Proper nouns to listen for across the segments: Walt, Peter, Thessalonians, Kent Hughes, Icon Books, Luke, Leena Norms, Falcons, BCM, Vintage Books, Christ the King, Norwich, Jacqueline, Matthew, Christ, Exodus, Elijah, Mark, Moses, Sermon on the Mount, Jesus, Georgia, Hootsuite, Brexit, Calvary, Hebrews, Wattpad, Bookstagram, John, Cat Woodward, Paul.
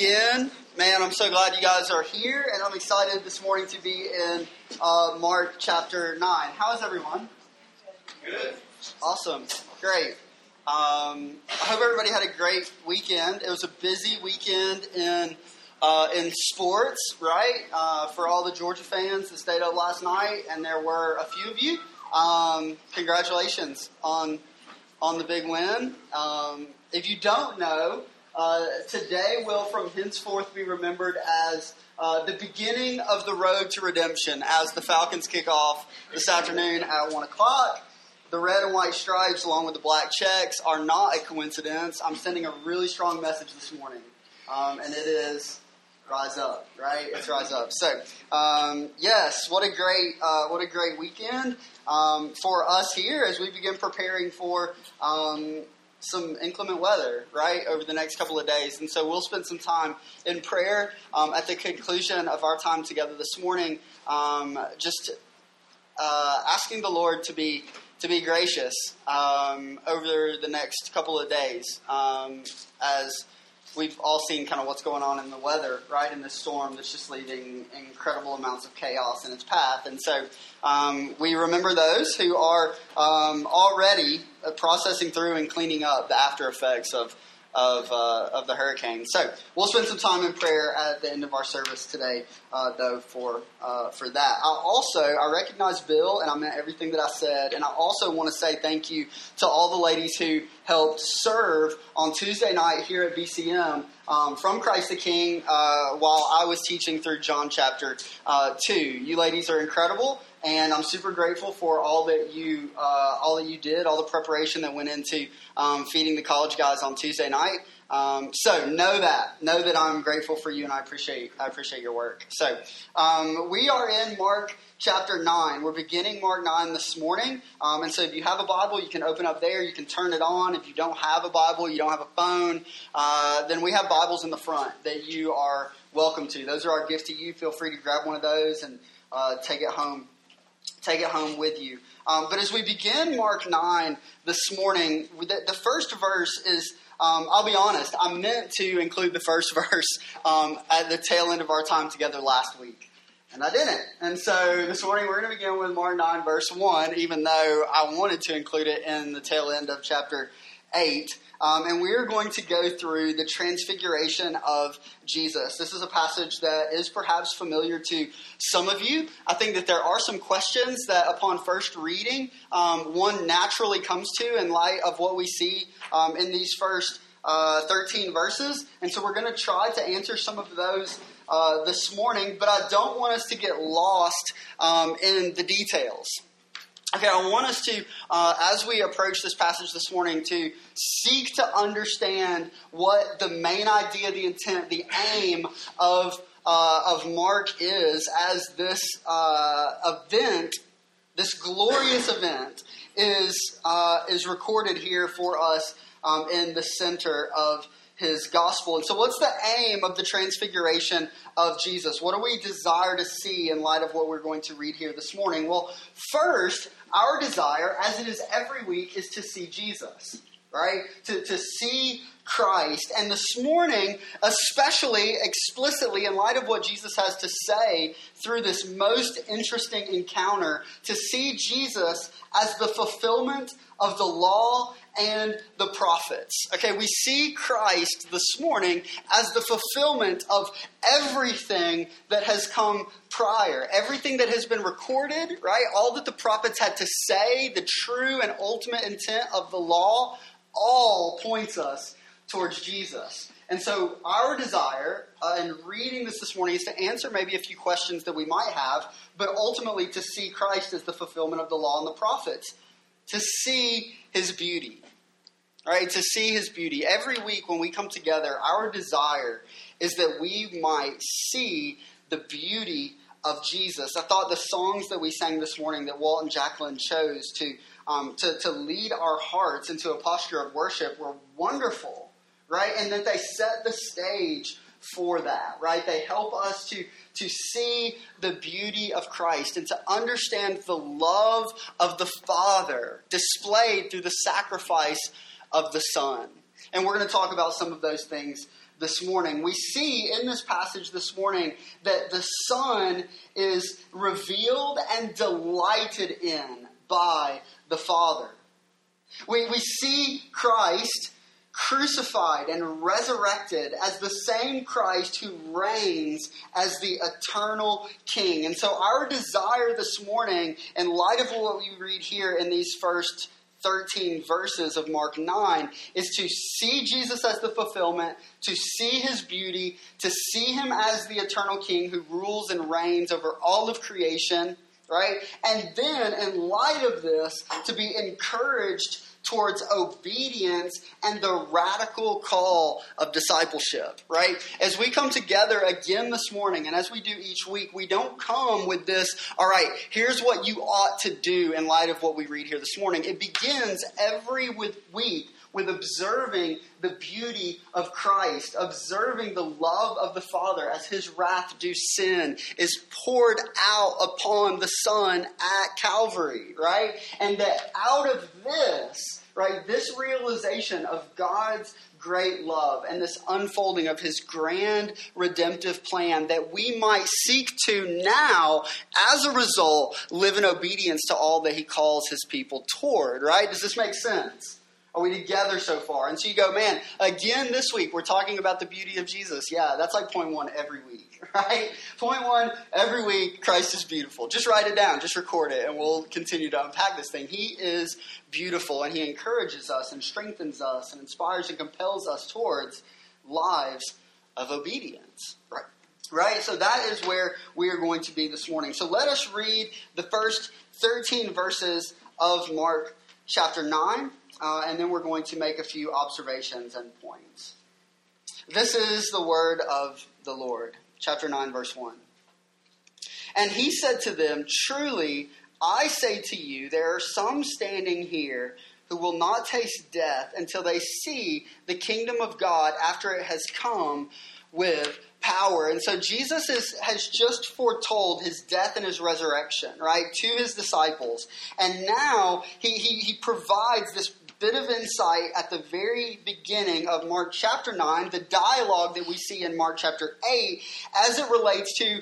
again. Man, I'm so glad you guys are here, and I'm excited this morning to be in Mark chapter 9. How is everyone? Good. Awesome. Great. I hope everybody had a great weekend. It was a busy weekend in sports, right? For all the Georgia fans that stayed up last night, and there were a few of you. Congratulations on the big win. If you don't know, today will from henceforth be remembered as the beginning of the road to redemption, as the Falcons kick off this afternoon at 1 o'clock. The red and white stripes along with the black checks are not a coincidence. I'm sending a really strong message this morning, and it is rise up, right? It's rise up. So, yes, what a great weekend for us here as we begin preparing for some inclement weather, right, over the next couple of days. And so we'll spend some time in prayer at the conclusion of our time together this morning, just asking the Lord to be gracious over the next couple of days as we've all seen kind of what's going on in the weather, right, in this storm that's just leaving incredible amounts of chaos in its path. And so we remember those who are already processing through and cleaning up the after effects of the hurricane. So we'll spend some time in prayer at the end of our service today, though, for that. I recognize Bill, and I meant everything that I said, and I also want to say thank you to all the ladies who helped serve on Tuesday night here at BCM from Christ the King while I was teaching through John chapter 2. You ladies are incredible. And I'm super grateful for all that you did, all the preparation that went into feeding the college guys on Tuesday night. So know that I'm grateful for you, and I appreciate your work. So we are in Mark chapter 9. We're beginning Mark 9 this morning. And so if you have a Bible, you can open up there. You can turn it on. If you don't have a Bible, you don't have a phone, then we have Bibles in the front that you are welcome to. Those are our gift to you. Feel free to grab one of those and take it home. Take it home with you. But as we begin Mark 9 this morning, the first verse is, I'll be honest, I meant to include the first verse at the tail end of our time together last week. And I didn't. And so this morning we're going to begin with Mark 9 verse 1, even though I wanted to include it in the tail end of chapter 8. And we are going to go through the transfiguration of Jesus. This is a passage that is perhaps familiar to some of you. I think that there are some questions that upon first reading, one naturally comes to in light of what we see in these first 13 verses. And so we're going to try to answer some of those this morning, but I don't want us to get lost in the details. Okay, I want us to, as we approach this passage this morning, to seek to understand what the main idea, the intent, the aim of Mark is as this event, this glorious event, is recorded here for us in the center of his gospel. And so what's the aim of the transfiguration of Jesus? What do we desire to see in light of what we're going to read here this morning? Well, first, our desire, as it is every week, is to see Jesus, right? To see Christ. And this morning, especially explicitly in light of what Jesus has to say through this most interesting encounter, to see Jesus as the fulfillment of the law and the prophets. Okay, we see Christ this morning as the fulfillment of everything that has come prior, everything that has been recorded, right? All that the prophets had to say, the true and ultimate intent of the law, all points us towards Jesus. And so our desire in reading this morning is to answer maybe a few questions that we might have, but ultimately to see Christ as the fulfillment of the law and the prophets, to see his beauty. Right, to see his beauty. Every week when we come together, our desire is that we might see the beauty of Jesus. I thought the songs that we sang this morning that Walt and Jacqueline chose to lead our hearts into a posture of worship were wonderful, right? And that they set the stage for that, right? They help us to see the beauty of Christ and to understand the love of the Father displayed through the sacrifice of the Son. And we're going to talk about some of those things this morning. We see in this passage this morning that the Son is revealed and delighted in by the Father. We see Christ crucified and resurrected as the same Christ who reigns as the eternal King. And so our desire this morning, in light of what we read here in these first 13 verses of Mark 9, is to see Jesus as the fulfillment, to see his beauty, to see him as the eternal King who rules and reigns over all of creation, right? And then, in light of this, to be encouraged towards obedience and the radical call of discipleship, right? As we come together again this morning, and as we do each week, we don't come with this, all right, here's what you ought to do in light of what we read here this morning. It begins every week with observing the beauty of Christ, observing the love of the Father as his wrath due sin is poured out upon the Son at Calvary, right? And that out of this, right, this realization of God's great love and this unfolding of his grand redemptive plan, that we might seek to now, as a result, live in obedience to all that he calls his people toward, right? Does this make sense? Are we together so far? And so you go, man, again this week, we're talking about the beauty of Jesus. Yeah, that's like point one every week, right? Point one every week, Christ is beautiful. Just write it down. Just record it, and we'll continue to unpack this thing. He is beautiful, and he encourages us and strengthens us and inspires and compels us towards lives of obedience, right? Right? So that is where we are going to be this morning. So let us read the first 13 verses of Mark chapter 9. And then we're going to make a few observations and points. This is the word of the Lord. Chapter 9, verse 1. And he said to them, "Truly, I say to you, there are some standing here who will not taste death until they see the kingdom of God after it has come with power." And so Jesus has just foretold his death and his resurrection, right, to his disciples. And now he provides this bit of insight at the very beginning of Mark chapter 9, the dialogue that we see in Mark chapter 8, as it relates to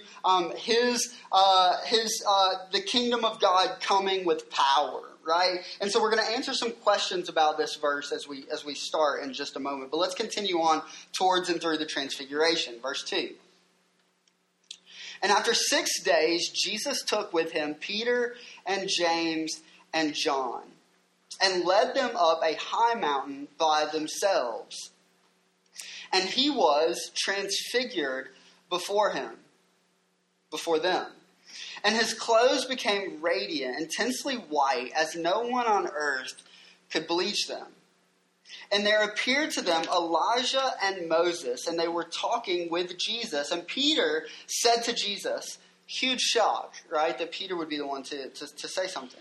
the kingdom of God coming with power, right? And so we're going to answer some questions about this verse as we start in just a moment. But let's continue on towards and through the transfiguration. Verse 2. And after 6 days, Jesus took with him Peter and James and John, and led them up a high mountain by themselves. And he was transfigured before them. And his clothes became radiant, intensely white, as no one on earth could bleach them. And there appeared to them Elijah and Moses, and they were talking with Jesus. And Peter said to Jesus, huge shock, right, that Peter would be the one to say something.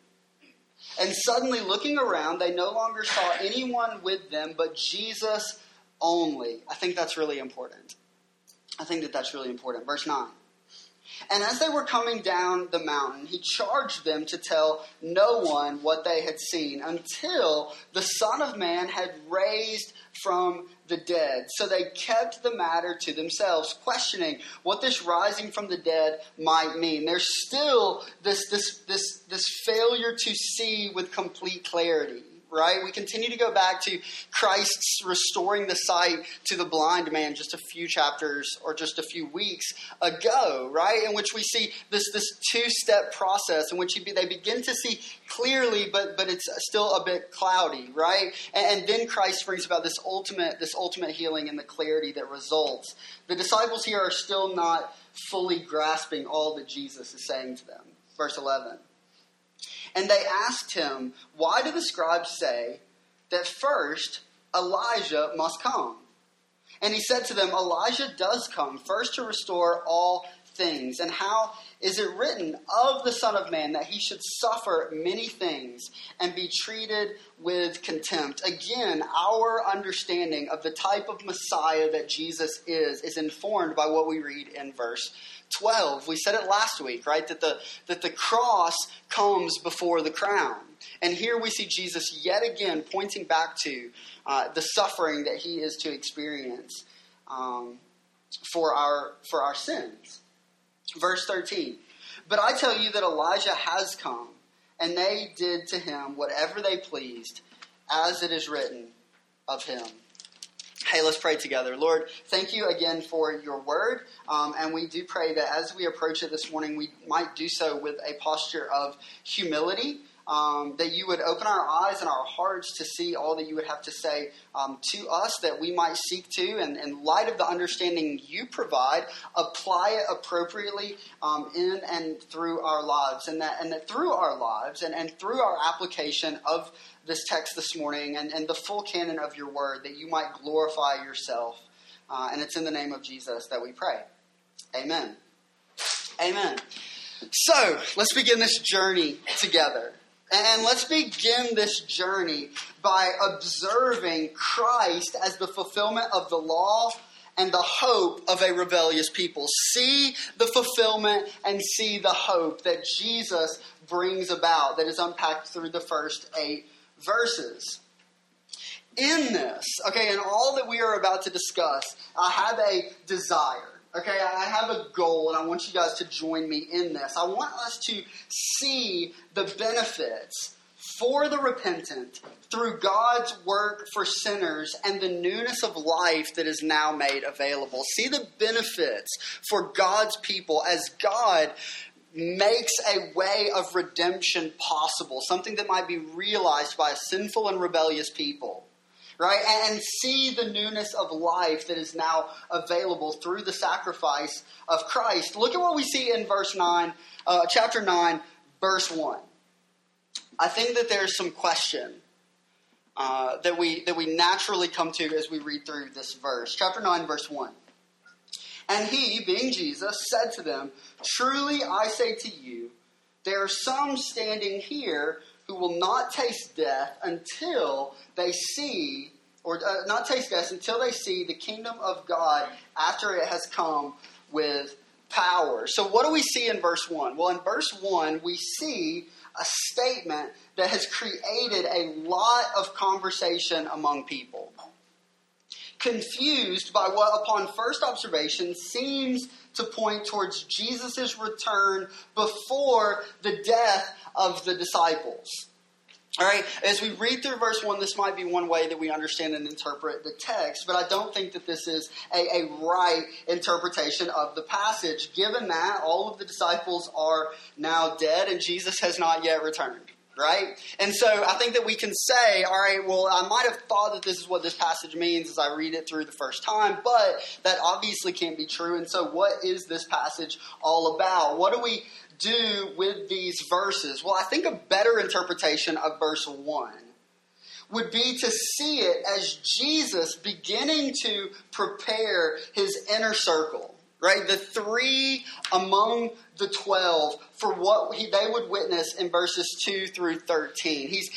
And suddenly, looking around, they no longer saw anyone with them but Jesus only. I think that's really important. Verse 9. And as they were coming down the mountain, he charged them to tell no one what they had seen until the Son of Man had raised from the dead. So they kept the matter to themselves, questioning what this rising from the dead might mean. There's still this failure to see with complete clarity, right? We continue to go back to Christ's restoring the sight to the blind man just a few chapters or just a few weeks ago, right? In which we see this two-step process in which they begin to see clearly, but it's still a bit cloudy, right? And then Christ brings about this ultimate healing and the clarity that results. The disciples here are still not fully grasping all that Jesus is saying to them. Verse 11. And they asked him, "Why do the scribes say that first Elijah must come?" And he said to them, Elijah does come first to restore all things. And how is it written of the Son of Man that he should suffer many things and be treated with contempt? Again, our understanding of the type of Messiah that Jesus is informed by what we read in verse 12. We said it last week, right? That the cross comes before the crown. And here we see Jesus yet again pointing back to the suffering that he is to experience for our sins. Verse 13, but I tell you that Elijah has come, and they did to him whatever they pleased, as it is written of him. Hey, let's pray together. Lord, thank you again for your word, and we do pray that as we approach it this morning, we might do so with a posture of humility, that you would open our eyes and our hearts to see all that you would have to say to us, that we might seek to, and in light of the understanding you provide, apply it appropriately in and through our lives, and that through our lives and through our application of this text this morning and the full canon of your word, that you might glorify yourself. And it's in the name of Jesus that we pray. Amen. Amen. So let's begin this journey together. And let's begin this journey by observing Christ as the fulfillment of the law and the hope of a rebellious people. See the fulfillment and see the hope that Jesus brings about, that is unpacked through the first 8 verses. In this, in all that we are about to discuss, I have a desire. Okay, I have a goal, and I want you guys to join me in this. I want us to see the benefits for the repentant through God's work for sinners and the newness of life that is now made available. See the benefits for God's people as God makes a way of redemption possible, something that might be realized by a sinful and rebellious people. Right? And see the newness of life that is now available through the sacrifice of Christ. Look at what we see in verse 9, chapter 9, verse 1. I think that there's some question that we naturally come to as we read through this verse. Chapter 9, verse 1. And he, being Jesus, said to them, truly I say to you, there are some standing here who will not taste death until they see, the kingdom of God after it has come with power. So what do we see in verse 1? Well, in verse 1, we see a statement that has created a lot of conversation among people, confused by what, upon first observation, seems to point towards Jesus' return before the death of the disciples. All right, as we read through verse 1, this might be one way that we understand and interpret the text, but I don't think that this is a right interpretation of the passage, given that all of the disciples are now dead and Jesus has not yet returned, right? And so I think that we can say, all right, well, I might have thought that this is what this passage means as I read it through the first time, but that obviously can't be true. And so what is this passage all about? What do we do with these verses? Well, I think a better interpretation of verse 1 would be to see it as Jesus beginning to prepare his inner circle, right? The 3 among the 12 for what they would witness in verses 2 through 13. He's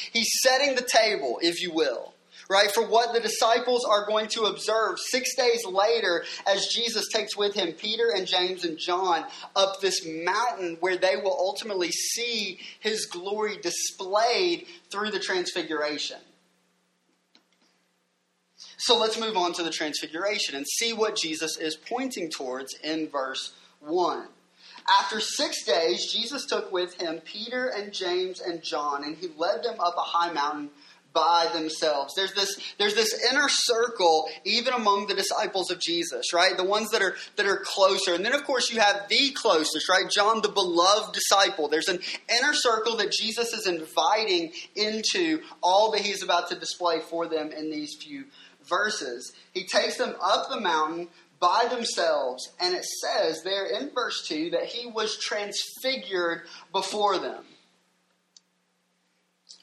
setting the table, if you will. Right, for what the disciples are going to observe 6 days later as Jesus takes with him Peter and James and John up this mountain where they will ultimately see his glory displayed through the transfiguration. So let's move on to the transfiguration and see what Jesus is pointing towards in verse 1. After 6 days, Jesus took with him Peter and James and John, and he led them up a high mountain by themselves. There's this inner circle even among the disciples of Jesus, right? The ones that are closer. And then of course you have the closest, right? John, the beloved disciple. There's an inner circle that Jesus is inviting into all that he's about to display for them in these few verses. He takes them up the mountain by themselves, and it says there in verse 2 that he was transfigured before them.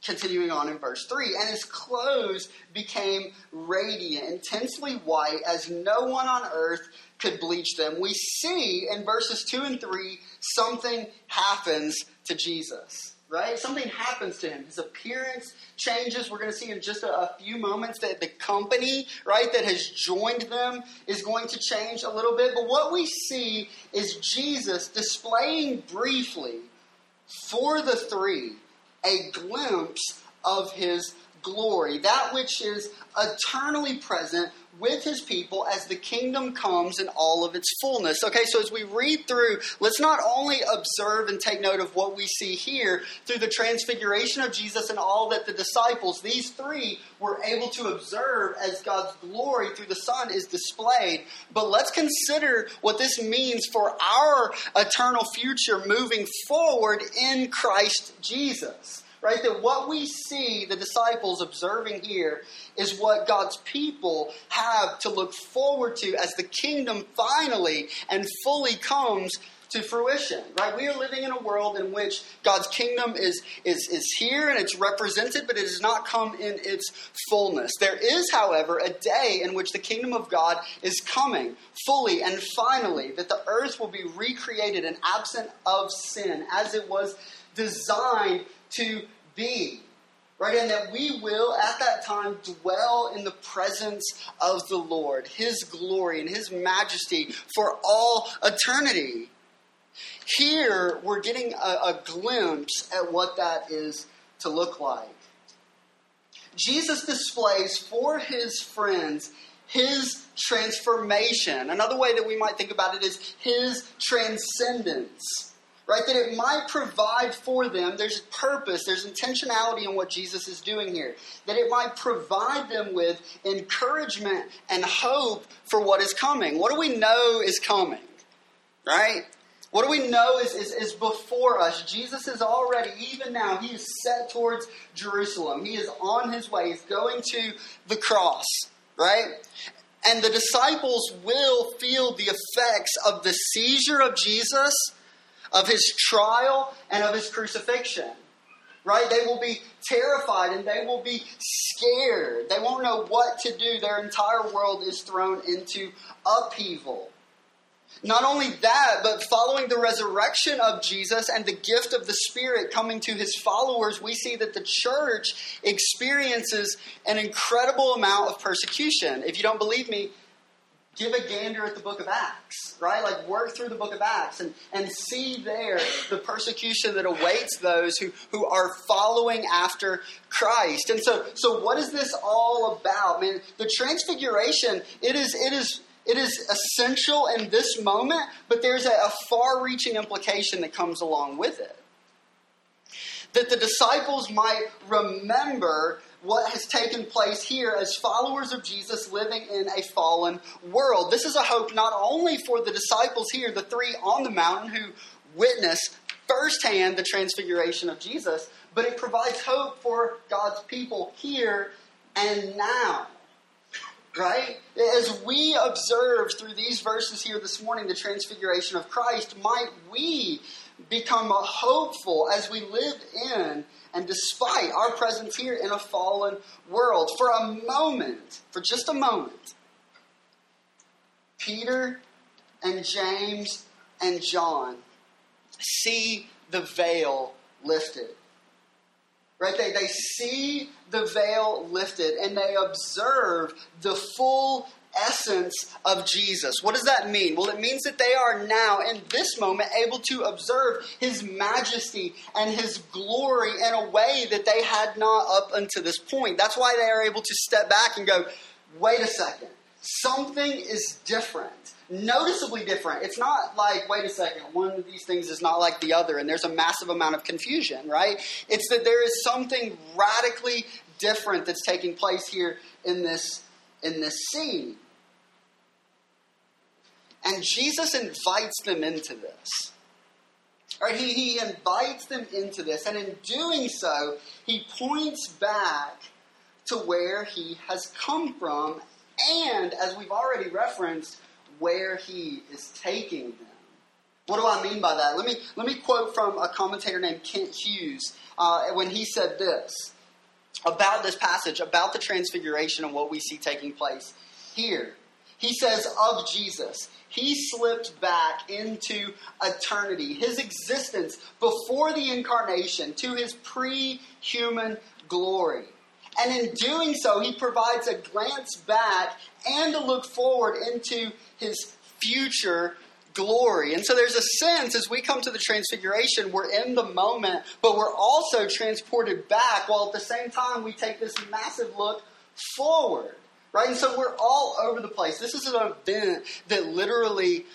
Continuing on in verse 3, and his clothes became radiant, intensely white, as no one on earth could bleach them. We see in verses 2 and 3, something happens to Jesus, right? Something happens to him. His appearance changes. We're going to see in just a few moments that the company, right, that has joined them is going to change a little bit. But what we see is Jesus displaying briefly for the three a glimpse of his glory, that which is eternally present with his people as the kingdom comes in all of its fullness. Okay, so as we read through, let's not only observe and take note of what we see here through the transfiguration of Jesus and all that the disciples, these three, were able to observe as God's glory through the Son is displayed, but let's consider what this means for our eternal future moving forward in Christ Jesus. Right, that what we see the disciples observing here is what God's people have to look forward to as the kingdom finally and fully comes to fruition. Right, we are living in a world in which God's kingdom is here and it's represented, but it has not come in its fullness. There is, however, a day in which the kingdom of God is coming fully and finally, that the earth will be recreated and absent of sin as it was designed to be, right? And that we will at that time dwell in the presence of the Lord, his glory and his majesty for all eternity. Here, we're getting a glimpse at what that is to look like. Jesus displays for his friends his transformation. Another way that we might think about it is his transcendence. Right, that it might provide for them, there's purpose, there's intentionality in what Jesus is doing here. That it might provide them with encouragement and hope for what is coming. What do we know is coming, right? What do we know is before us? Jesus is already, even now, he is set towards Jerusalem. He is on his way. He's going to the cross, right? And the disciples will feel the effects of the seizure of Jesus, of his trial, and of his crucifixion, right? They will be terrified and they will be scared. They won't know what to do. Their entire world is thrown into upheaval. Not only that, but following the resurrection of Jesus and the gift of the Spirit coming to his followers, we see that the church experiences an incredible amount of persecution. If you don't believe me, give a gander at the book of Acts, right? Like work through the book of Acts and see there the persecution that awaits those who are following after Christ. And so what is this all about? Man, the transfiguration, it is essential in this moment, but there's a far-reaching implication that comes along with it. That the disciples might remember what has taken place here as followers of Jesus living in a fallen world. This is a hope not only for the disciples here, the three on the mountain who witness firsthand the transfiguration of Jesus, but it provides hope for God's people here and now. Right? As we observe through these verses here this morning, the transfiguration of Christ, might we become hopeful as we live in and despite our presence here in a fallen world. For a moment, for just a moment, Peter and James and John see the veil lifted. Right? They see the veil lifted and they observe the full essence of Jesus. What does that mean? Well, it means that they are now, in this moment, able to observe his majesty and his glory in a way that they had not up until this point. That's why they are able to step back and go, wait a second, something is different, noticeably different. It's not like, wait a second, one of these things is not like the other, and there's a massive amount of confusion, right? It's that there is something radically different that's taking place here in this scene. And Jesus invites them into this. Right? He invites them into this. And in doing so, he points back to where he has come from and, as we've already referenced, where he is taking them. What do I mean by that? Let me quote from a commentator named Kent Hughes when he said this about this passage, about the transfiguration and what we see taking place here. He says of Jesus, he slipped back into eternity. His existence before the incarnation to his pre-human glory. And in doing so, he provides a glance back and a look forward into his future glory. And so there's a sense as we come to the transfiguration, we're in the moment, but we're also transported back while at the same time we take this massive look forward. Right? And so we're all over the place. This is an event that literally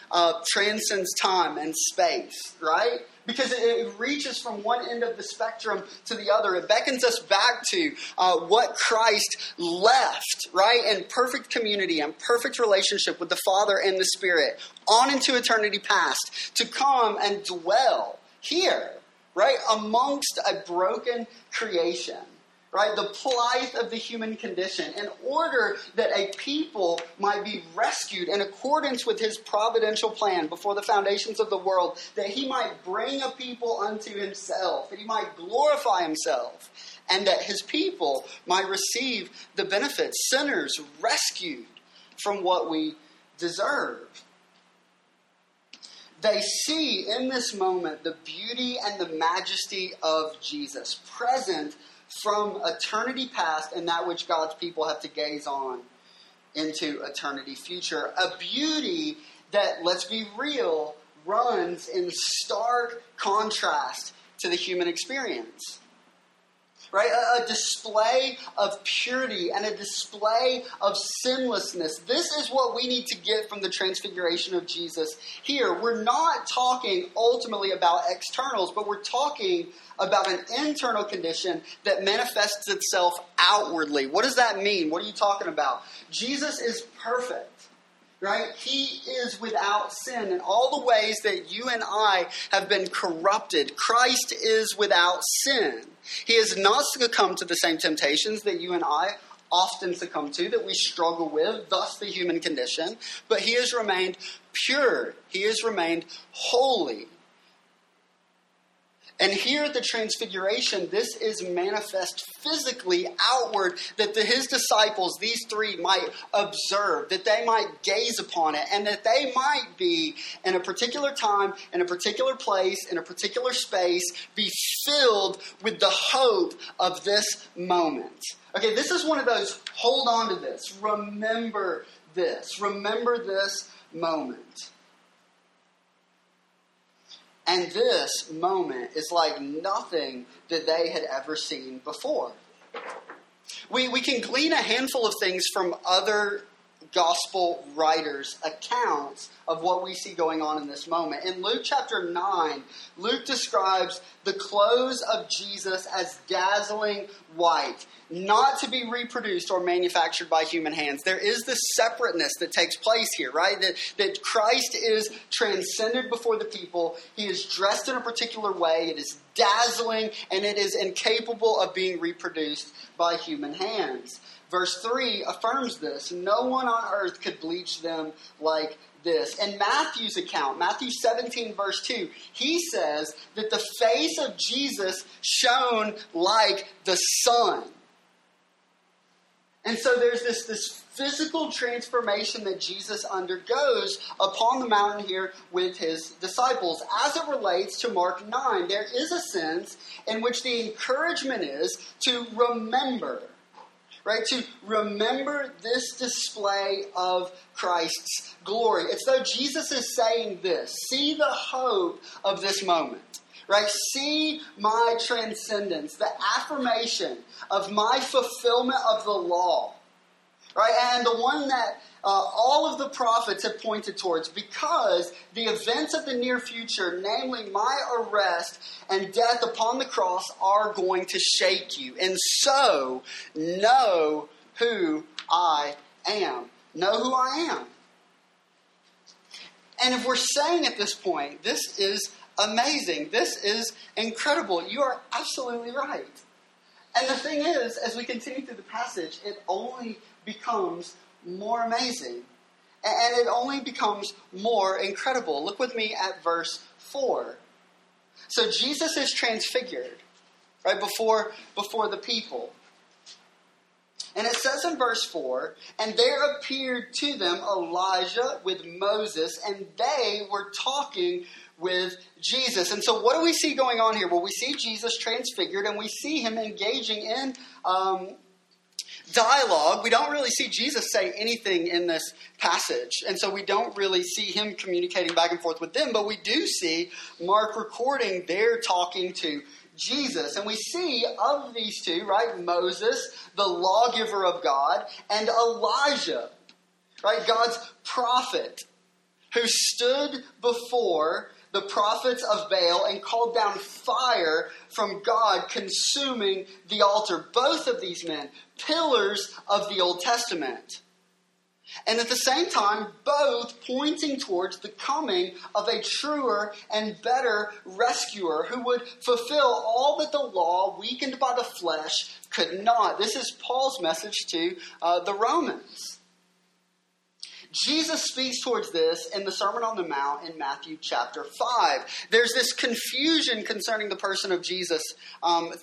transcends time and space, right? Because it reaches from one end of the spectrum to the other. It beckons us back to what Christ left, right? In perfect community and perfect relationship with the Father and the Spirit on into eternity past to come and dwell here, right? Amongst a broken creation. Right, the plight of the human condition, in order that a people might be rescued in accordance with his providential plan before the foundations of the world, that he might bring a people unto himself, that he might glorify himself, and that his people might receive the benefits, sinners rescued from what we deserve. They see in this moment the beauty and the majesty of Jesus, present from eternity past and that which God's people have to gaze on into eternity future. A beauty that, let's be real, runs in stark contrast to the human experience. Right? A display of purity and a display of sinlessness. This is what we need to get from the transfiguration of Jesus here. We're not talking ultimately about externals, but we're talking about an internal condition that manifests itself outwardly. What does that mean? What are you talking about? Jesus is perfect, right? He is without sin in all the ways that you and I have been corrupted. Christ is without sin. He has not succumbed to the same temptations that you and I often succumb to, that we struggle with, thus the human condition, but he has remained pure. He has remained holy. And here at the transfiguration, this is manifest physically outward that his disciples, these three, might observe, that they might gaze upon it, and that they might be, in a particular time, in a particular place, in a particular space, be filled with the hope of this moment. Okay, this is one of those, hold on to this, remember this, remember this moment. And this moment is like nothing that they had ever seen before. We can glean a handful of things from other gospel writers' accounts of what we see going on in this moment. In Luke chapter 9, Luke describes the clothes of Jesus as dazzling white, not to be reproduced or manufactured by human hands. There is this separateness that takes place here, right? That Christ is transcended before the people. He is dressed in a particular way. It is dazzling, and it is incapable of being reproduced by human hands. Verse 3 affirms this. No one on earth could bleach them like this. In Matthew's account, Matthew 17, verse 2, he says that the face of Jesus shone like the sun. And so there's this physical transformation that Jesus undergoes upon the mountain here with his disciples. As it relates to Mark 9, there is a sense in which the encouragement is to remember. Right, to remember this display of Christ's glory. It's though Jesus is saying this, see the hope of this moment. Right, see my transcendence, the affirmation of my fulfillment of the law. Right, and the one that all of the prophets have pointed towards, because the events of the near future, namely my arrest and death upon the cross, are going to shake you. And so, know who I am. Know who I am. And if we're saying at this point, this is amazing, this is incredible, you are absolutely right. And the thing is, as we continue through the passage, it only becomes more amazing. And it only becomes more incredible. Look with me at verse 4. So Jesus is transfigured, right, before the people. And it says in verse 4, and there appeared to them Elijah with Moses, and they were talking with Jesus. And so what do we see going on here? Well, we see Jesus transfigured, and we see him engaging in dialogue. We don't really see Jesus say anything in this passage, and so we don't really see him communicating back and forth with them, but we do see Mark recording their talking to Jesus. And we see of these two, right, Moses, the lawgiver of God, and Elijah, right, God's prophet, who stood before the prophets of Baal and called down fire from God, consuming the altar. Both of these men, pillars of the Old Testament. And at the same time, both pointing towards the coming of a truer and better rescuer who would fulfill all that the law, weakened by the flesh, could not. This is Paul's message to the Romans. Jesus speaks towards this in the Sermon on the Mount in Matthew chapter 5. There's this confusion concerning the person of Jesus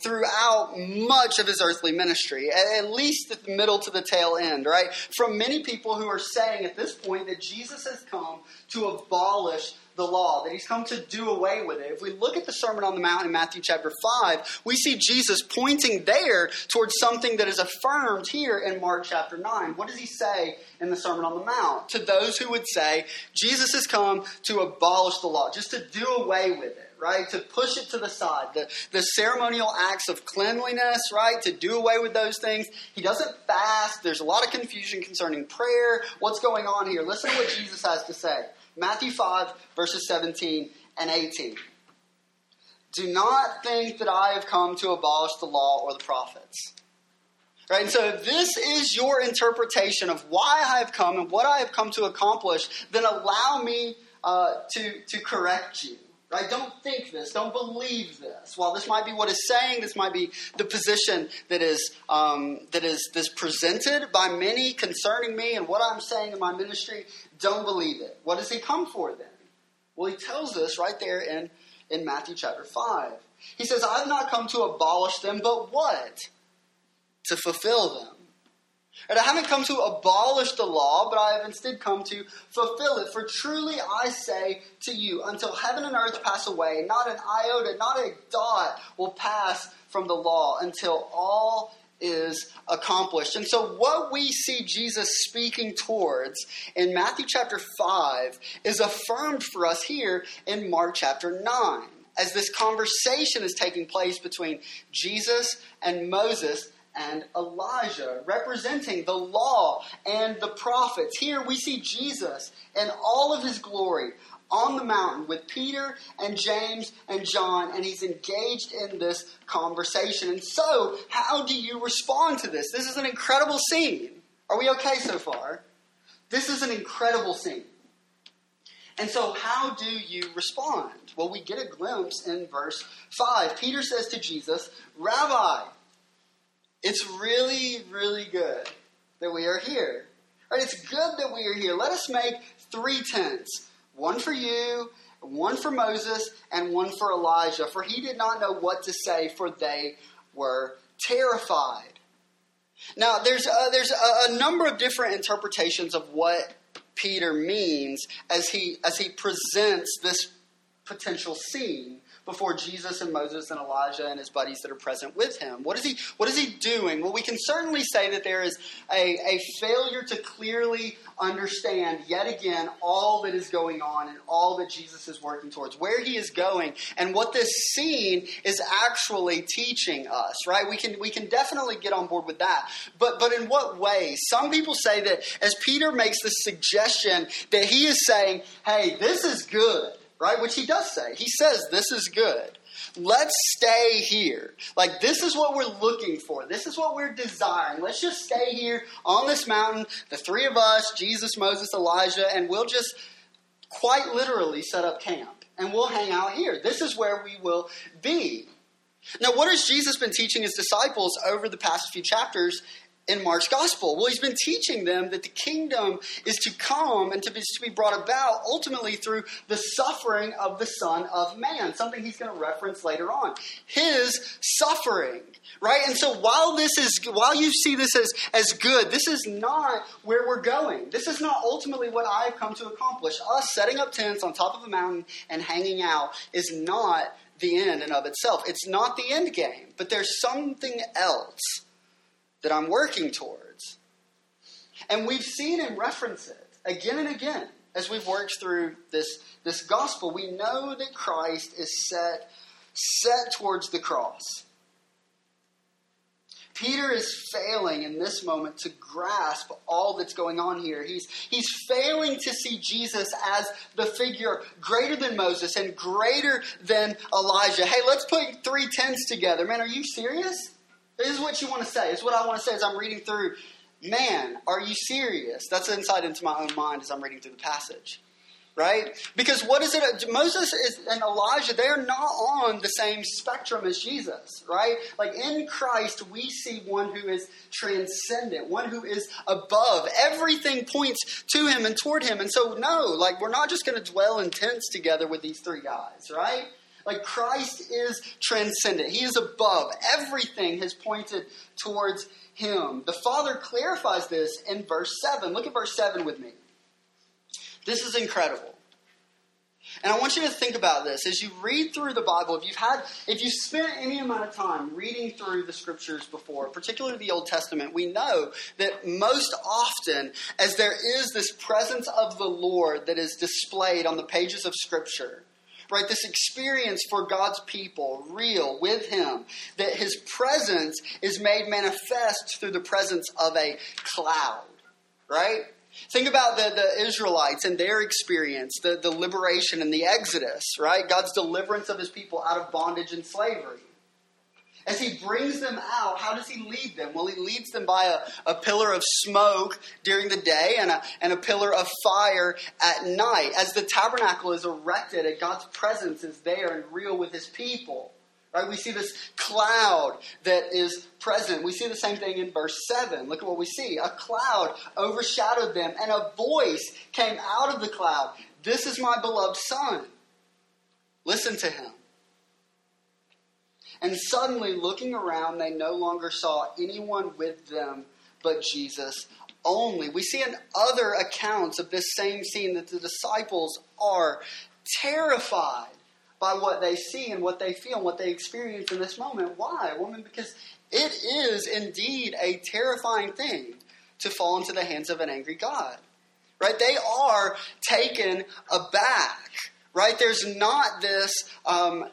throughout much of his earthly ministry, at least at the middle to the tail end, right? From many people who are saying at this point that Jesus has come to abolish the law, that he's come to do away with it. If we look at the Sermon on the Mount in Matthew chapter 5, we see Jesus pointing there towards something that is affirmed here in Mark chapter 9. What does he say in the Sermon on the Mount to those who would say Jesus has come to abolish the law, just to do away with it, right? To push it to the side, the ceremonial acts of cleanliness, right? To do away with those things. He doesn't fast. There's a lot of confusion concerning prayer. What's going on here? Listen to what Jesus has to say. Matthew 5, verses 17 and 18. Do not think that I have come to abolish the law or the prophets. Right? And so if this is your interpretation of why I have come and what I have come to accomplish, then allow me to correct you. Right? Don't think this. Don't believe this. While this might be what is saying, this might be the position that is presented by many concerning me and what I'm saying in my ministry, don't believe it. What does he come for then? Well, he tells us right there in Matthew chapter 5. He says, I've not come to abolish them, but what? To fulfill them. And I haven't come to abolish the law, but I have instead come to fulfill it. For truly I say to you, until heaven and earth pass away, not an iota, not a dot will pass from the law until all is accomplished. And so what we see Jesus speaking towards in Matthew chapter 5 is affirmed for us here in Mark chapter 9, as this conversation is taking place between Jesus and Moses and Elijah, representing the law and the prophets. Here we see Jesus in all of his glory on the mountain with Peter and James and John, and he's engaged in this conversation. And so, how do you respond to this? This is an incredible scene. Are we okay so far? This is an incredible scene. And so how do you respond? Well, we get a glimpse in verse 5. Peter says to Jesus, Rabbi, it's really, really good that we are here. Right? It's good that we are here. Let us make three tents, one for you, one for Moses, and one for Elijah. For he did not know what to say, for they were terrified. Now, there's a number of different interpretations of what Peter means as he presents this potential scene before Jesus and Moses and Elijah and his buddies that are present with him. What is he doing? Well, we can certainly say that there is a failure to clearly understand, yet again, all that is going on and all that Jesus is working towards, where he is going, and what this scene is actually teaching us, right? We can definitely get on board with that. But in what way? Some people say that as Peter makes the suggestion that he is saying, hey, this is good. Right? Which he does say. He says, this is good. Let's stay here. Like, this is what we're looking for. This is what we're desiring. Let's just stay here on this mountain, the three of us, Jesus, Moses, Elijah, and we'll just quite literally set up camp. And we'll hang out here. This is where we will be. Now, what has Jesus been teaching his disciples over the past few chapters in Mark's gospel? Well, he's been teaching them that the kingdom is to come and to be brought about ultimately through the suffering of the Son of Man, something he's going to reference later on. His suffering, right? And so while you see this as good, this is not where we're going. This is not ultimately what I've come to accomplish. Us setting up tents on top of a mountain and hanging out is not the end in and of itself. It's not the end game, but there's something else that I'm working towards. And we've seen him reference it again and again as we've worked through this gospel. We know that Christ is set towards the cross. Peter is failing in this moment to grasp all that's going on here. He's failing to see Jesus as the figure greater than Moses and greater than Elijah. Hey, let's put three tents together. Man, are you serious? This is what you want to say. This is what I want to say as I'm reading through. Man, are you serious? That's an insight into my own mind as I'm reading through the passage. Right? Because what is it? Moses and Elijah, they are not on the same spectrum as Jesus, right? Like in Christ, we see one who is transcendent, one who is above. Everything points to him and toward him. And so, no, like we're not just going to dwell in tents together with these three guys, right? Like Christ is transcendent. He is above. Everything has pointed towards him. The Father clarifies this in verse 7. Look at verse 7 with me. This is incredible. And I want you to think about this. As you read through the Bible, if you've spent any amount of time reading through the scriptures before, particularly the Old Testament, we know that most often as there is this presence of the Lord that is displayed on the pages of scripture, right? This experience for God's people, real with him, that his presence is made manifest through the presence of a cloud, right? Think about the Israelites and their experience, the liberation and the Exodus, right? God's deliverance of his people out of bondage and slavery. As he brings them out, how does he lead them? Well, he leads them by a pillar of smoke during the day and a pillar of fire at night. As the tabernacle is erected and God's presence is there and real with his people. Right? We see this cloud that is present. We see the same thing in verse 7. Look at what we see. A cloud overshadowed them, and a voice came out of the cloud. This is my beloved son. Listen to him. And suddenly, looking around, they no longer saw anyone with them but Jesus only. We see in other accounts of this same scene that the disciples are terrified by what they see and what they feel and what they experience in this moment. Why? Well, I mean, because it is indeed a terrifying thing to fall into the hands of an angry God, right? They are taken aback, right? There's not this, like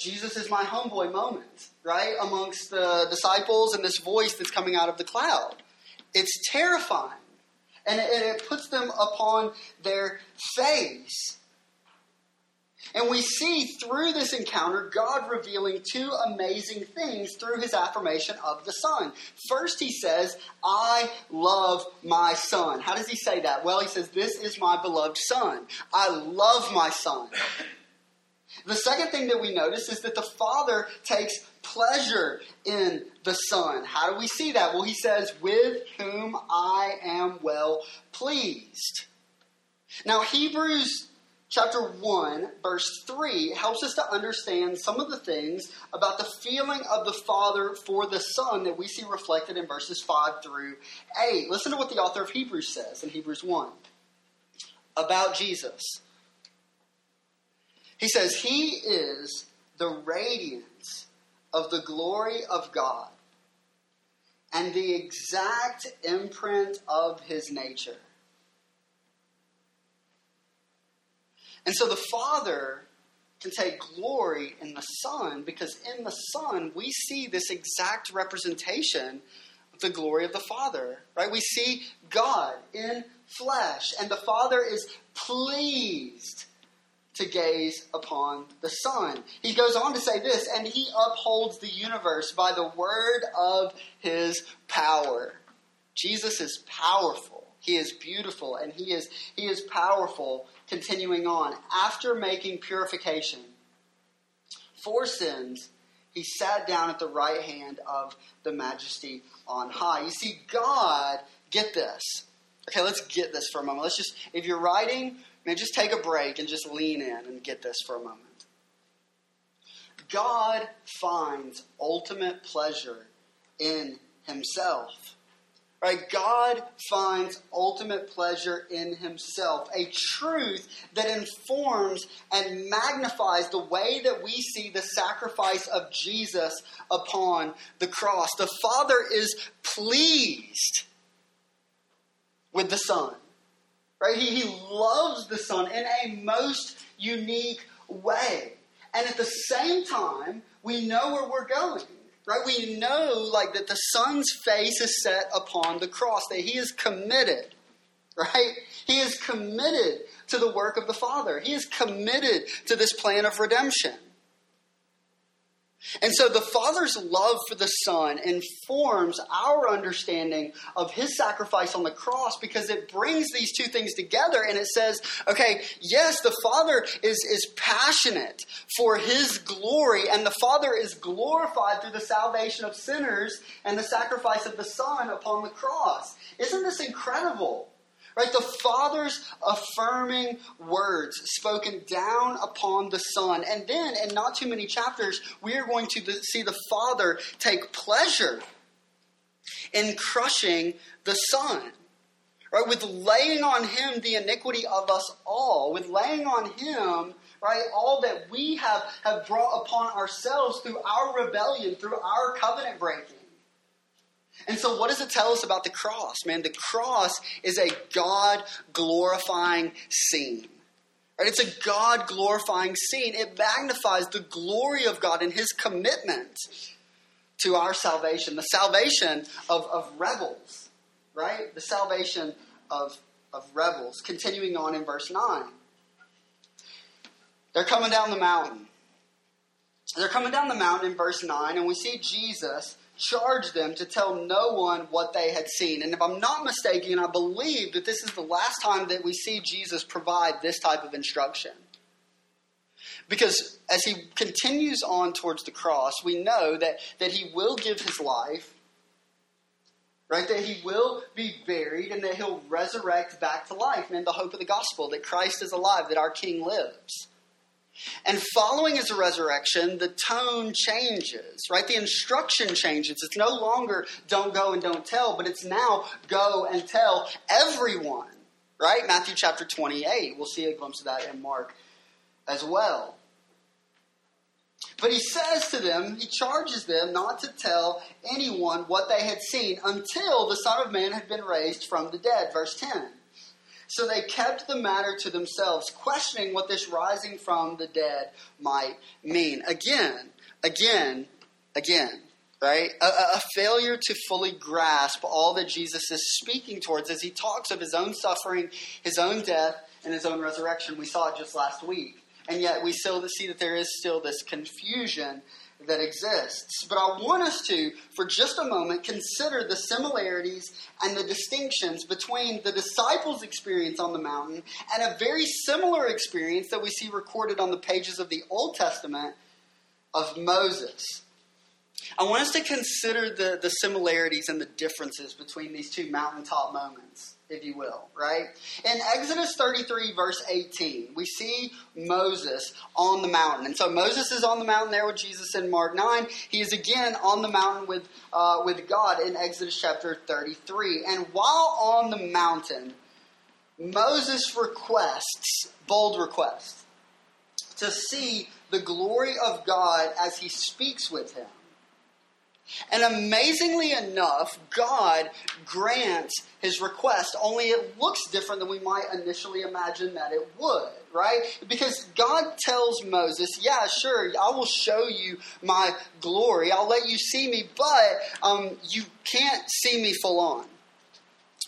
Jesus is my homeboy moment, right? Amongst the disciples and this voice that's coming out of the cloud. It's terrifying. And it puts them upon their face. And we see through this encounter, God revealing two amazing things through his affirmation of the Son. First, he says, I love my Son. How does he say that? Well, he says, this is my beloved Son. I love my Son. The second thing that we notice is that the Father takes pleasure in the Son. How do we see that? Well, he says, with whom I am well pleased. Now, Hebrews Chapter 1, verse 3 helps us to understand some of the things about the feeling of the Father for the Son that we see reflected in verses 5 through 8. Listen to what the author of Hebrews says in Hebrews 1 about Jesus. He says, he is the radiance of the glory of God and the exact imprint of his nature. And so the Father can take glory in the Son because in the Son we see this exact representation of the glory of the Father, right? We see God in flesh, and the Father is pleased to gaze upon the Son. He goes on to say this, and he upholds the universe by the word of his power. Jesus is powerful. He is beautiful, and he is powerful. Continuing on, after making purification for sins, He sat down at the right hand of the Majesty on high. You see, God, get this. Okay, let's get this for a moment. Let's just, if you're writing, man, just take a break and just lean in and get this for a moment. God finds ultimate pleasure in himself. Right? God finds ultimate pleasure in himself, a truth that informs and magnifies the way that we see the sacrifice of Jesus upon the cross. The Father is pleased with the Son. Right? He loves the Son in a most unique way. And at the same time, we know where we're going. Right? We know, like, that the Son's face is set upon the cross, that he is committed, right? He is committed to the work of the Father. He is committed to this plan of redemption. And so the Father's love for the Son informs our understanding of his sacrifice on the cross, because it brings these two things together, and it says, okay, yes, the Father is passionate for his glory, and the Father is glorified through the salvation of sinners and the sacrifice of the Son upon the cross. Isn't this incredible? Right, the Father's affirming words spoken down upon the Son. And then, in not too many chapters, we are going to see the Father take pleasure in crushing the Son. Right, with laying on him the iniquity of us all, with laying on him, right, all that we have brought upon ourselves through our rebellion, through our covenant breaking. And so what does it tell us about the cross, man? The cross is a God-glorifying scene. Right? It's a God-glorifying scene. It magnifies the glory of God and his commitment to our salvation, the salvation of rebels, right? The salvation of rebels. Continuing on in verse 9. They're coming down the mountain. They're coming down the mountain in verse 9, and we see Jesus charge them to tell no one what they had seen. And if I'm not mistaken, I believe that this is the last time that we see Jesus provide this type of instruction. Because as he continues on towards the cross, we know that he will give his life, right? That he will be buried and that he'll resurrect back to life. And the hope of the gospel, that Christ is alive, that our King lives. And following his resurrection, the tone changes, right? The instruction changes. It's no longer don't go and don't tell, but it's now go and tell everyone, right? Matthew chapter 28. We'll see a glimpse of that in Mark as well. But he says to them, he charges them not to tell anyone what they had seen until the Son of Man had been raised from the dead. Verse 10. So they kept the matter to themselves, questioning what this rising from the dead might mean. Again, right? A failure to fully grasp all that Jesus is speaking towards as he talks of his own suffering, his own death, and his own resurrection. We saw it just last week. And yet we still see that there is still this confusion that exists. But I want us to, for just a moment, consider the similarities and the distinctions between the disciples' experience on the mountain and a very similar experience that we see recorded on the pages of the Old Testament of Moses. I want us to consider the similarities and the differences between these two mountaintop moments, if you will, right? In Exodus 33, verse 18, we see Moses on the mountain. And so Moses is on the mountain there with Jesus in Mark 9. He is again on the mountain with God in Exodus chapter 33. And while on the mountain, Moses requests, bold request, to see the glory of God as he speaks with him. And amazingly enough, God grants his request, only it looks different than we might initially imagine that it would, right? Because God tells Moses, yeah, sure, I will show you my glory. I'll let you see me, but you can't see me full on,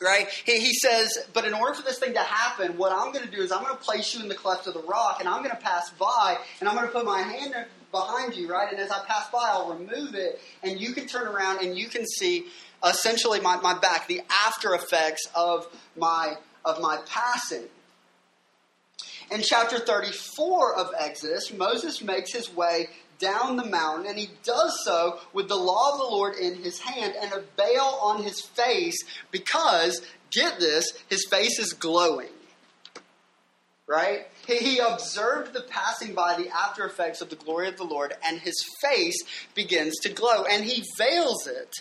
right? He says, but in order for this thing to happen, what I'm going to do is I'm going to place you in the cleft of the rock, and I'm going to pass by, and I'm going to put my hand behind you, right? And as I pass by, I'll remove it, and you can turn around and you can see essentially my back, the after effects of my passing. In chapter 34 of Exodus, Moses makes his way down the mountain, and he does so with the law of the Lord in his hand and a veil on his face because, get this, his face is glowing. Right? He observed the passing by, the after effects of the glory of the Lord, and his face begins to glow, and he veils it.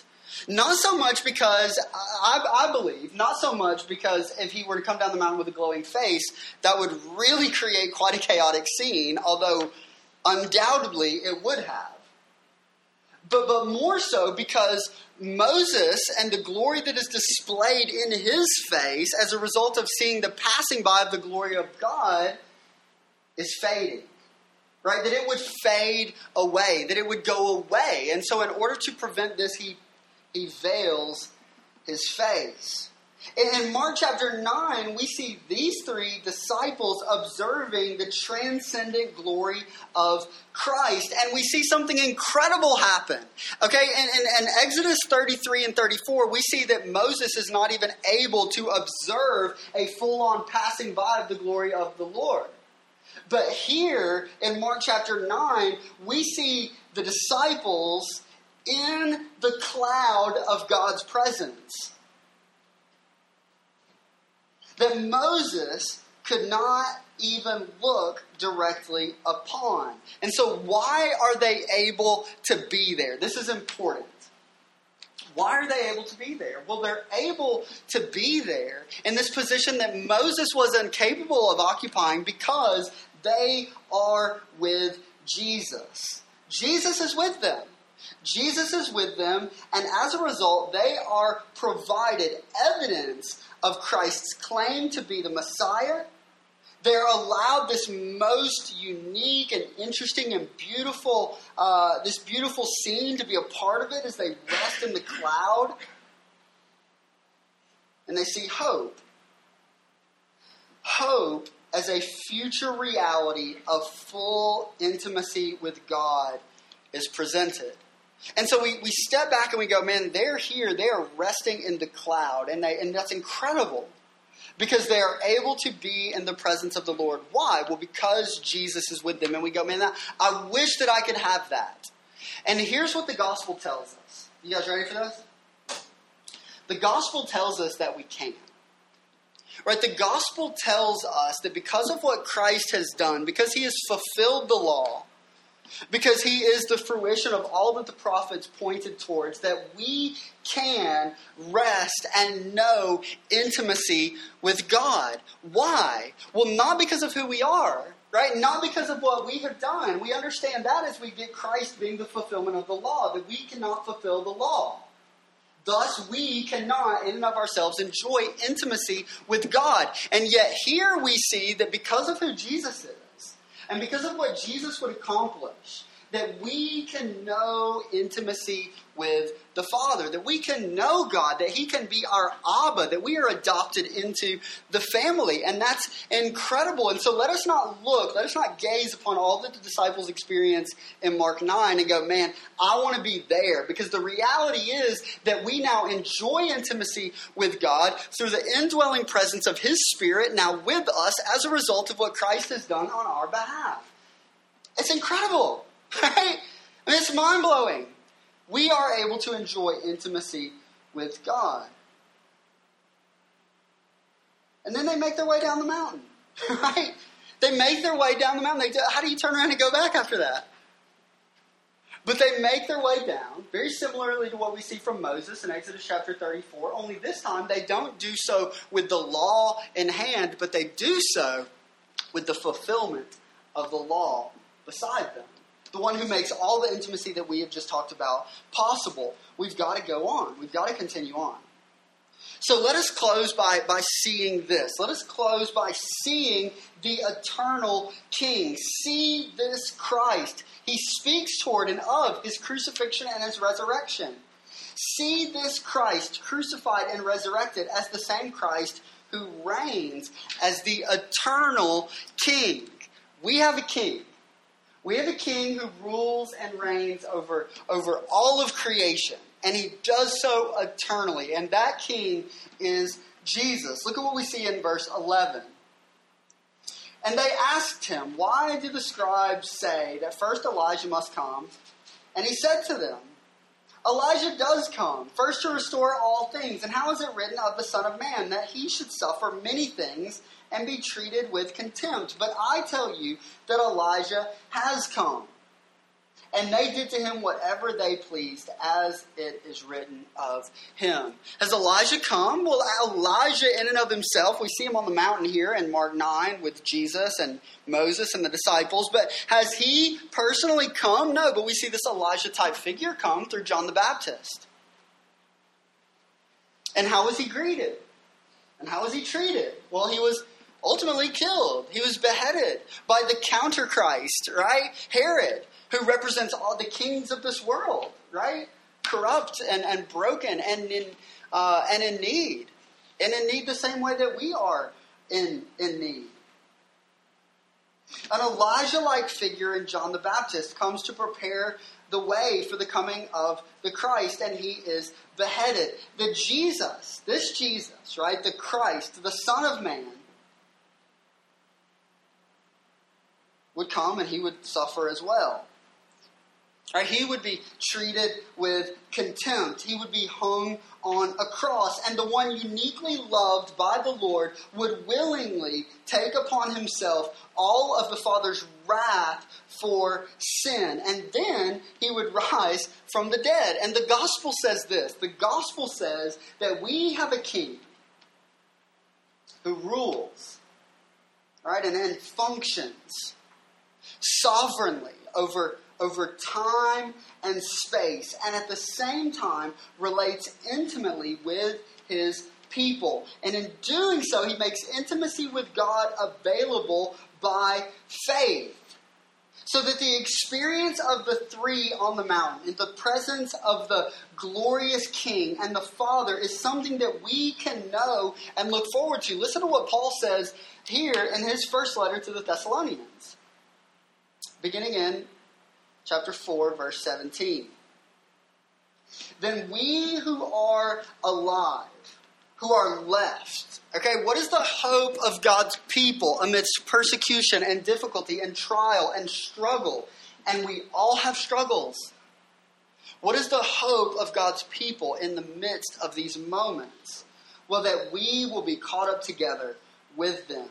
Not so much because, I believe, not so much because if he were to come down the mountain with a glowing face, that would really create quite a chaotic scene, although undoubtedly it would have. But more so because Moses and the glory that is displayed in his face as a result of seeing the passing by of the glory of God is fading. Right? That it would fade away. That it would go away. And so in order to prevent this, he veils his face. In Mark chapter 9, we see these three disciples observing the transcendent glory of Christ. And we see something incredible happen. Okay, in Exodus 33 and 34, we see that Moses is not even able to observe a full-on passing by of the glory of the Lord. But here, in Mark chapter 9, we see the disciples in the cloud of God's presence. That Moses could not even look directly upon. And so why are they able to be there? This is important. Why are they able to be there? Well, they're able to be there in this position that Moses was incapable of occupying because they are with Jesus. Jesus is with them. Jesus is with them, and as a result, they are provided evidence of Christ's claim to be the Messiah. They're allowed this most unique and interesting and beautiful, this beautiful scene to be a part of it as they rest in the cloud. And they see hope. Hope as a future reality of full intimacy with God is presented. And so we step back and we go, man, they're here, they're resting in the cloud, and that's incredible because they are able to be in the presence of the Lord. Why? Well, because Jesus is with them, and we go, man, I wish that I could have that. And here's what the gospel tells us. You guys ready for this? The gospel tells us that we can. Right? The gospel tells us that because of what Christ has done, because he has fulfilled the law, because he is the fruition of all that the prophets pointed towards, that we can rest and know intimacy with God. Why? Well, not because of who we are, right? Not because of what we have done. We understand that as we get Christ being the fulfillment of the law, that we cannot fulfill the law. Thus, we cannot, in and of ourselves, enjoy intimacy with God. And yet here we see that because of who Jesus is, and because of what Jesus would accomplish, that we can know intimacy with the Father, that we can know God, that he can be our Abba, that we are adopted into the family. And that's incredible. And so let us not gaze upon all that the disciples experience in Mark 9 and go, man, I want to be there. Because the reality is that we now enjoy intimacy with God through the indwelling presence of his Spirit now with us as a result of what Christ has done on our behalf. It's incredible, right? I mean, it's mind-blowing. We are able to enjoy intimacy with God. And then they make their way down the mountain, right? They make their way down the mountain. How do you turn around and go back after that? But they make their way down, very similarly to what we see from Moses in Exodus chapter 34, only this time they don't do so with the law in hand, but they do so with the fulfillment of the law beside them. The one who makes all the intimacy that we have just talked about possible. We've got to go on. We've got to continue on. So let us close by seeing this. Let us close by seeing the eternal King. See this Christ. He speaks toward and of his crucifixion and his resurrection. See this Christ crucified and resurrected as the same Christ who reigns as the eternal King. We have a King. We have a King who rules and reigns over all of creation, and he does so eternally, and that King is Jesus. Look at what we see in verse 11. And they asked him, "Why do the scribes say that first Elijah must come?" And he said to them, "Elijah does come, first to restore all things. And how is it written of the Son of Man that he should suffer many things and be treated with contempt? But I tell you that Elijah has come." And they did to him whatever they pleased, as it is written of him. Has Elijah come? Well, Elijah in and of himself, we see him on the mountain here in Mark 9 with Jesus and Moses and the disciples. But has he personally come? No, but we see this Elijah-type figure come through John the Baptist. And how was he greeted? And how was he treated? Well, he was ultimately killed. He was beheaded by the counter-Christ, right? Herod, who represents all the kings of this world, right? Corrupt and broken and in need. And in need the same way that we are in need. An Elijah-like figure in John the Baptist comes to prepare the way for the coming of the Christ, and he is beheaded. The Jesus, this Jesus, right? The Christ, the Son of Man, would come and he would suffer as well. Right, he would be treated with contempt. He would be hung on a cross. And the one uniquely loved by the Lord would willingly take upon himself all of the Father's wrath for sin. And then he would rise from the dead. And the gospel says this. The gospel says that we have a king who rules, right, and functions sovereignly over time and space, and at the same time relates intimately with his people. And in doing so, he makes intimacy with God available by faith. So that the experience of the three on the mountain, in the presence of the glorious King and the Father, is something that we can know and look forward to. Listen to what Paul says here in his first letter to the Thessalonians, beginning in chapter 4, verse 17. "Then we who are alive, who are left," okay, what is the hope of God's people amidst persecution and difficulty and trial and struggle? And we all have struggles. What is the hope of God's people in the midst of these moments? Well, that we will be caught up together with them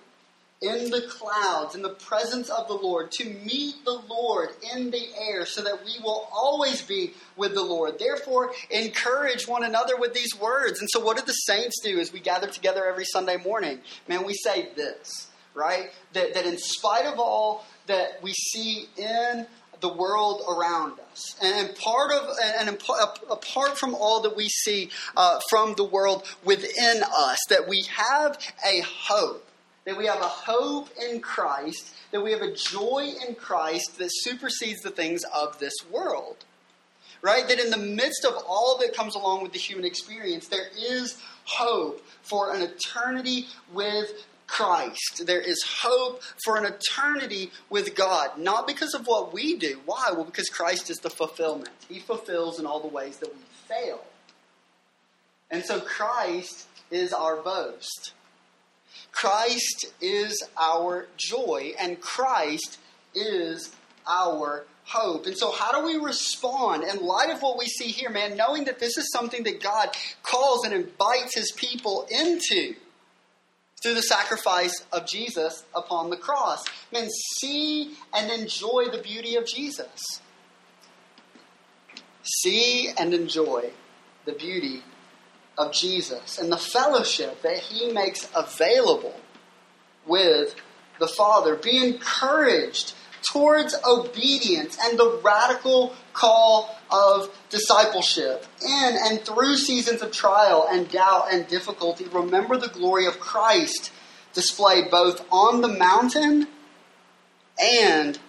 in the clouds, in the presence of the Lord, to meet the Lord in the air, so that we will always be with the Lord. Therefore, encourage one another with these words. And so what did the saints do as we gather together every Sunday morning? Man, we say this, right? That in spite of all that we see in the world around us, apart from all that we see from the world within us, that we have a hope. That we have a hope in Christ, that we have a joy in Christ that supersedes the things of this world, right? That in the midst of all that comes along with the human experience, there is hope for an eternity with Christ. There is hope for an eternity with God, not because of what we do. Why? Well, because Christ is the fulfillment. He fulfills in all the ways that we fail. And so Christ is our boast. Christ is our joy, and Christ is our hope. And so how do we respond in light of what we see here, man, knowing that this is something that God calls and invites his people into through the sacrifice of Jesus upon the cross? Man, see and enjoy the beauty of Jesus. See and enjoy the beauty of Jesus and the fellowship that he makes available with the Father. Be encouraged towards obedience and the radical call of discipleship. In and through seasons of trial and doubt and difficulty, remember the glory of Christ displayed both on the mountain and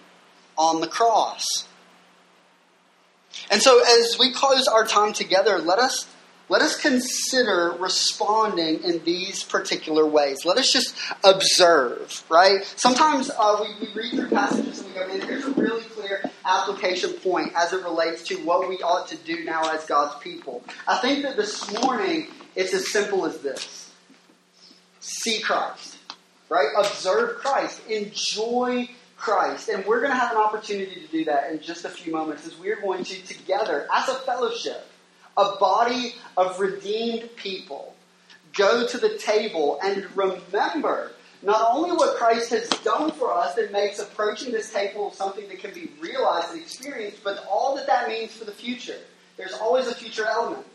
on the cross. And so as we close our time together, let us consider responding in these particular ways. Let us just observe, right? Sometimes we read through passages and we go, man, here's a really clear application point as it relates to what we ought to do now as God's people. I think that this morning it's as simple as this. See Christ. right? Observe Christ. Enjoy Christ. And we're going to have an opportunity to do that in just a few moments as we're going to, together, as a fellowship, a body of redeemed people, go to the table and remember not only what Christ has done for us that makes approaching this table something that can be realized and experienced, but all that that means for the future. There's always a future element.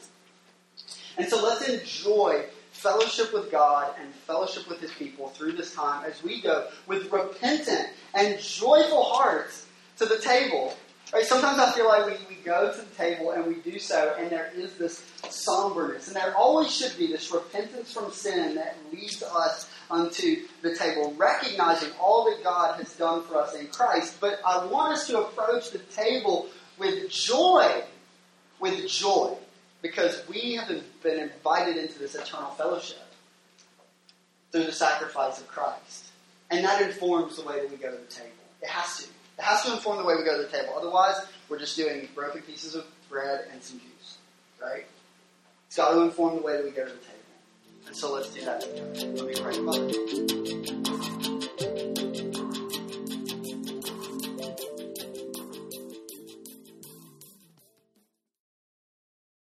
And so let's enjoy fellowship with God and fellowship with His people through this time as we go with repentant and joyful hearts to the table. Right? Sometimes I feel like we go to the table and we do so, and there is this somberness. And there always should be this repentance from sin that leads us unto the table, recognizing all that God has done for us in Christ. But I want us to approach the table with joy, because we have been invited into this eternal fellowship through the sacrifice of Christ. And that informs the way that we go to the table. It has to. It has to inform the way we go to the table. Otherwise, we're just doing broken pieces of bread and some juice, right? It's got to inform the way that we go to the table. And so let's do that together. Let me pray.